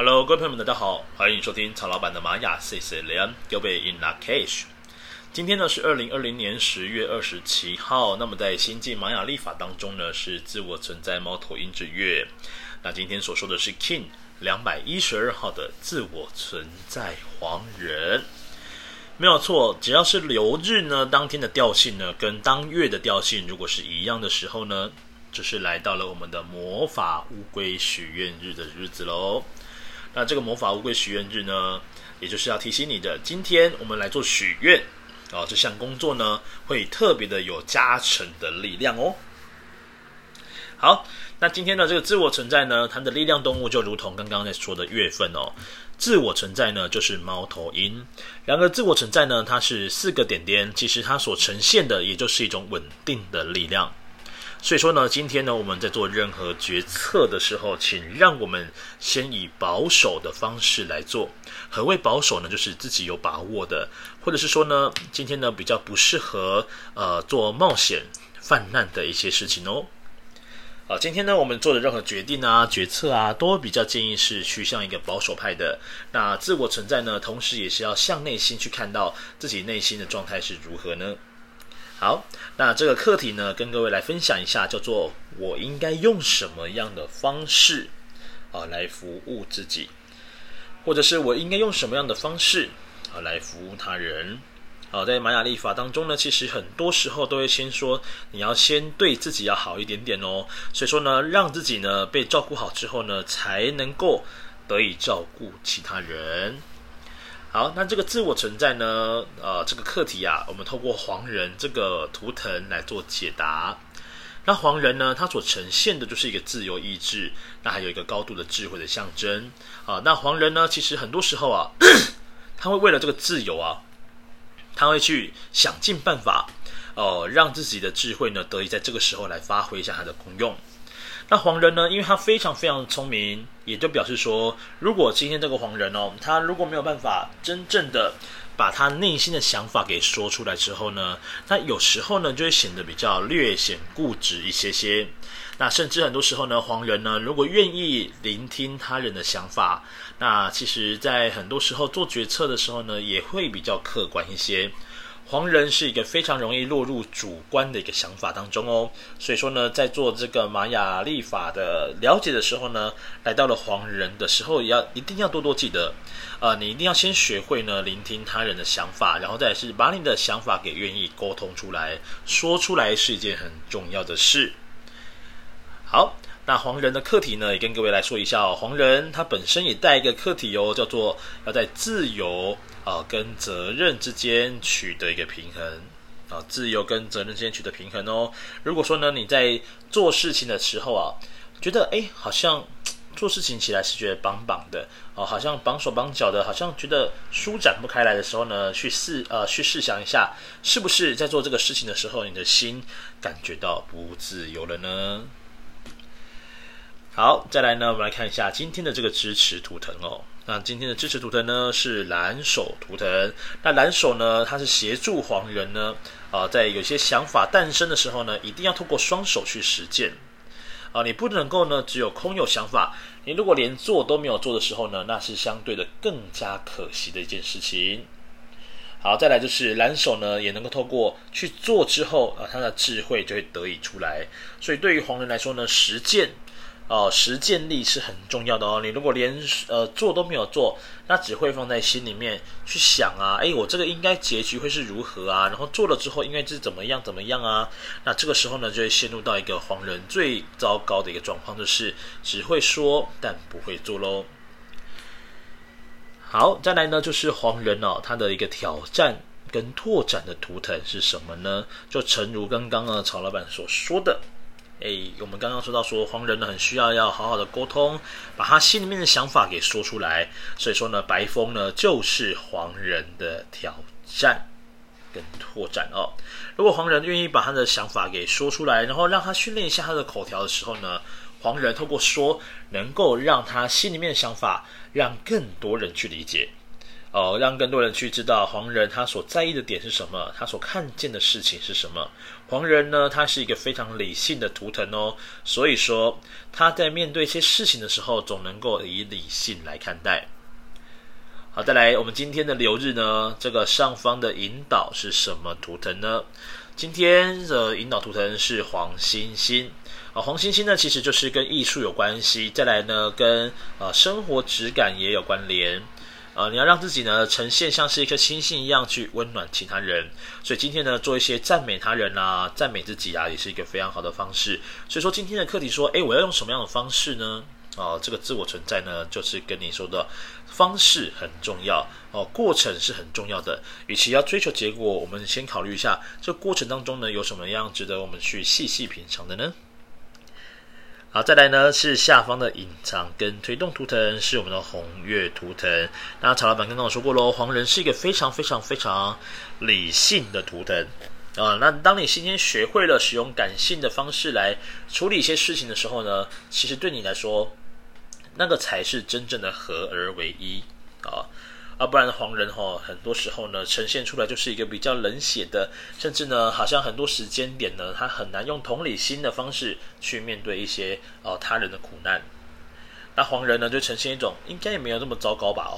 Hello， 各位朋友们，大家好，欢迎收听曹老板的玛雅 CC 雷恩，又被 In lak'ech。今天呢是2020年10月27号，那么在星际玛雅历法当中呢是自我存在猫头鹰之月。那今天所说的是 King 212号的自我存在黄人。没有错，只要是流日呢，当天的调性呢跟当月的调性如果是一样的时候呢，就是来到了我们的魔法乌龟许愿日的日子咯。那这个魔法乌龟许愿日呢，也就是要提醒你的，今天我们来做许愿啊，这项工作呢会特别的有加成的力量哦。好，那今天的这个自我存在呢，它的力量动物就如同刚刚在说的月份哦，自我存在呢就是猫头鹰。然而自我存在呢，它是4个点点，其实它所呈现的也就是一种稳定的力量。所以说呢，今天呢，我们在做任何决策的时候，请让我们先以保守的方式来做。何谓保守呢？就是自己有把握的，或者是说呢，今天呢比较不适合做冒险泛滥的一些事情哦。啊，今天呢我们做的任何决定啊、决策啊，都比较建议是趋向一个保守派的。那自我存在呢，同时也是要向内心去看到自己内心的状态是如何呢？好，那这个课题呢，跟各位来分享一下，叫做我应该用什么样的方式来服务自己，或者是我应该用什么样的方式来服务他人。在玛雅历法当中呢，其实很多时候都会先说，你要先对自己要好一点点哦。所以说呢，让自己呢被照顾好之后呢，才能够得以照顾其他人。好，那这个自我存在呢，这个课题啊，我们透过黄人这个图腾来做解答。那黄人呢，它所呈现的就是一个自由意志，那还有一个高度的智慧的象征啊。那黄人呢，其实很多时候啊，他会为了这个自由啊，他会去想尽办法让自己的智慧呢得以在这个时候来发挥一下它的功用。那黄人呢，因为他非常非常聪明，也就表示说，如果今天这个黄人哦，他如果没有办法真正的把他内心的想法给说出来之后呢，那有时候呢就会显得比较略显固执一些些。那甚至很多时候呢，黄人呢如果愿意聆听他人的想法，那其实在很多时候做决策的时候呢，也会比较客观一些。黄人是一个非常容易落入主观的一个想法当中哦，所以说呢，在做这个玛雅历法的了解的时候呢，来到了黄人的时候，也要一定要多多记得，你一定要先学会呢聆听他人的想法，然后再是把你的想法给愿意沟通出来，说出来是一件很重要的事。好，那黄人的课题呢，也跟各位来说一下哦，黄人他本身也带一个课题哦，叫做要在自由跟责任之间取得一个平衡啊，自由跟责任之间取得平衡哦。如果说呢，你在做事情的时候啊，觉得好像做事情起来是觉得绑绑的哦，好像绑手绑脚的，好像觉得舒展不开来的时候呢，去试想一下，是不是在做这个事情的时候，你的心感觉到不自由了呢？好，再来呢，我们来看一下今天的这个支持图腾哦。那今天的支持图腾呢是蓝手图腾，那蓝手呢，它是协助黄人呢，在有些想法诞生的时候呢，一定要透过双手去实践，你不能够呢只有空有想法，你如果连做都没有做的时候呢，那是相对的更加可惜的一件事情。好，再来就是蓝手呢，也能够透过去做之后，它的智慧就会得以出来。所以对于黄人来说呢，实践力是很重要的哦。你如果连做都没有做，那只会放在心里面去想啊，我这个应该结局会是如何啊？然后做了之后应该是怎么样啊？那这个时候呢，就会陷入到一个黄人最糟糕的一个状况，就是只会说但不会做咯。好，再来呢，就是黄人哦，他的一个挑战跟拓展的图腾是什么呢？就诚如刚刚呢曹老板所说的。我们刚刚说到说黄人呢很需要好好的沟通，把他心里面的想法给说出来。所以说呢，白风呢就是黄人的挑战跟拓展哦。如果黄人愿意把他的想法给说出来，然后让他训练一下他的口条的时候呢，黄人透过说能够让他心里面的想法让更多人去理解。让更多人去知道黄人他所在意的点是什么，他所看见的事情是什么。黄人呢，他是一个非常理性的图腾哦，所以说他在面对一些事情的时候，总能够以理性来看待。好，再来我们今天的流日呢，这个上方的引导是什么图腾呢？今天的引导图腾是黄星星。黄星星呢，其实就是跟艺术有关系，再来呢跟生活质感也有关联。你要让自己呢呈现像是一颗星星一样去温暖其他人，所以今天呢做一些赞美他人啊、赞美自己啊，也是一个非常好的方式。所以说今天的课题说，我要用什么样的方式呢？这个自我存在呢，就是跟你说的方式很重要哦，过程是很重要的。与其要追求结果，我们先考虑一下这过程当中呢有什么样值得我们去细细品尝的呢？好，再来呢是下方的隐藏跟推动图腾，是我们的红月图腾。那曹老板刚刚有说过咯，黄人是一个非常非常非常理性的图腾。那当你今天学会了使用感性的方式来处理一些事情的时候呢，其实对你来说那个才是真正的合而为一啊，不然黄人很多时候呢呈现出来就是一个比较冷血的，甚至呢好像很多时间点呢他很难用同理心的方式去面对一些他人的苦难。那黄人呢就呈现一种应该也没有这么糟糕吧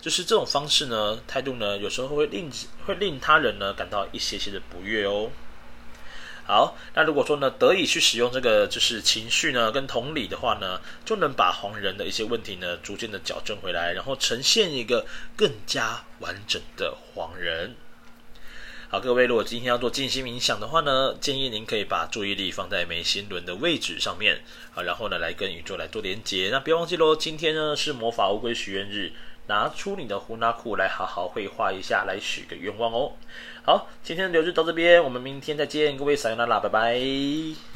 就是这种方式呢态度呢有时候会令他人呢感到一些些的不悦哦。好，那如果说呢得以去使用这个就是情绪呢跟同理的话呢，就能把黄人的一些问题呢逐渐的矫正回来，然后呈现一个更加完整的黄人。好，各位如果今天要做静心冥想的话呢，建议您可以把注意力放在眉心轮的位置上面，好，然后呢来跟宇宙来做连结。那不要忘记咯，今天呢是魔法乌龟许愿日，拿出你的胡纳库来好好绘画一下，来许个愿望哦。好，今天的流日到这边，我们明天再见，各位撒由那拉，拜拜。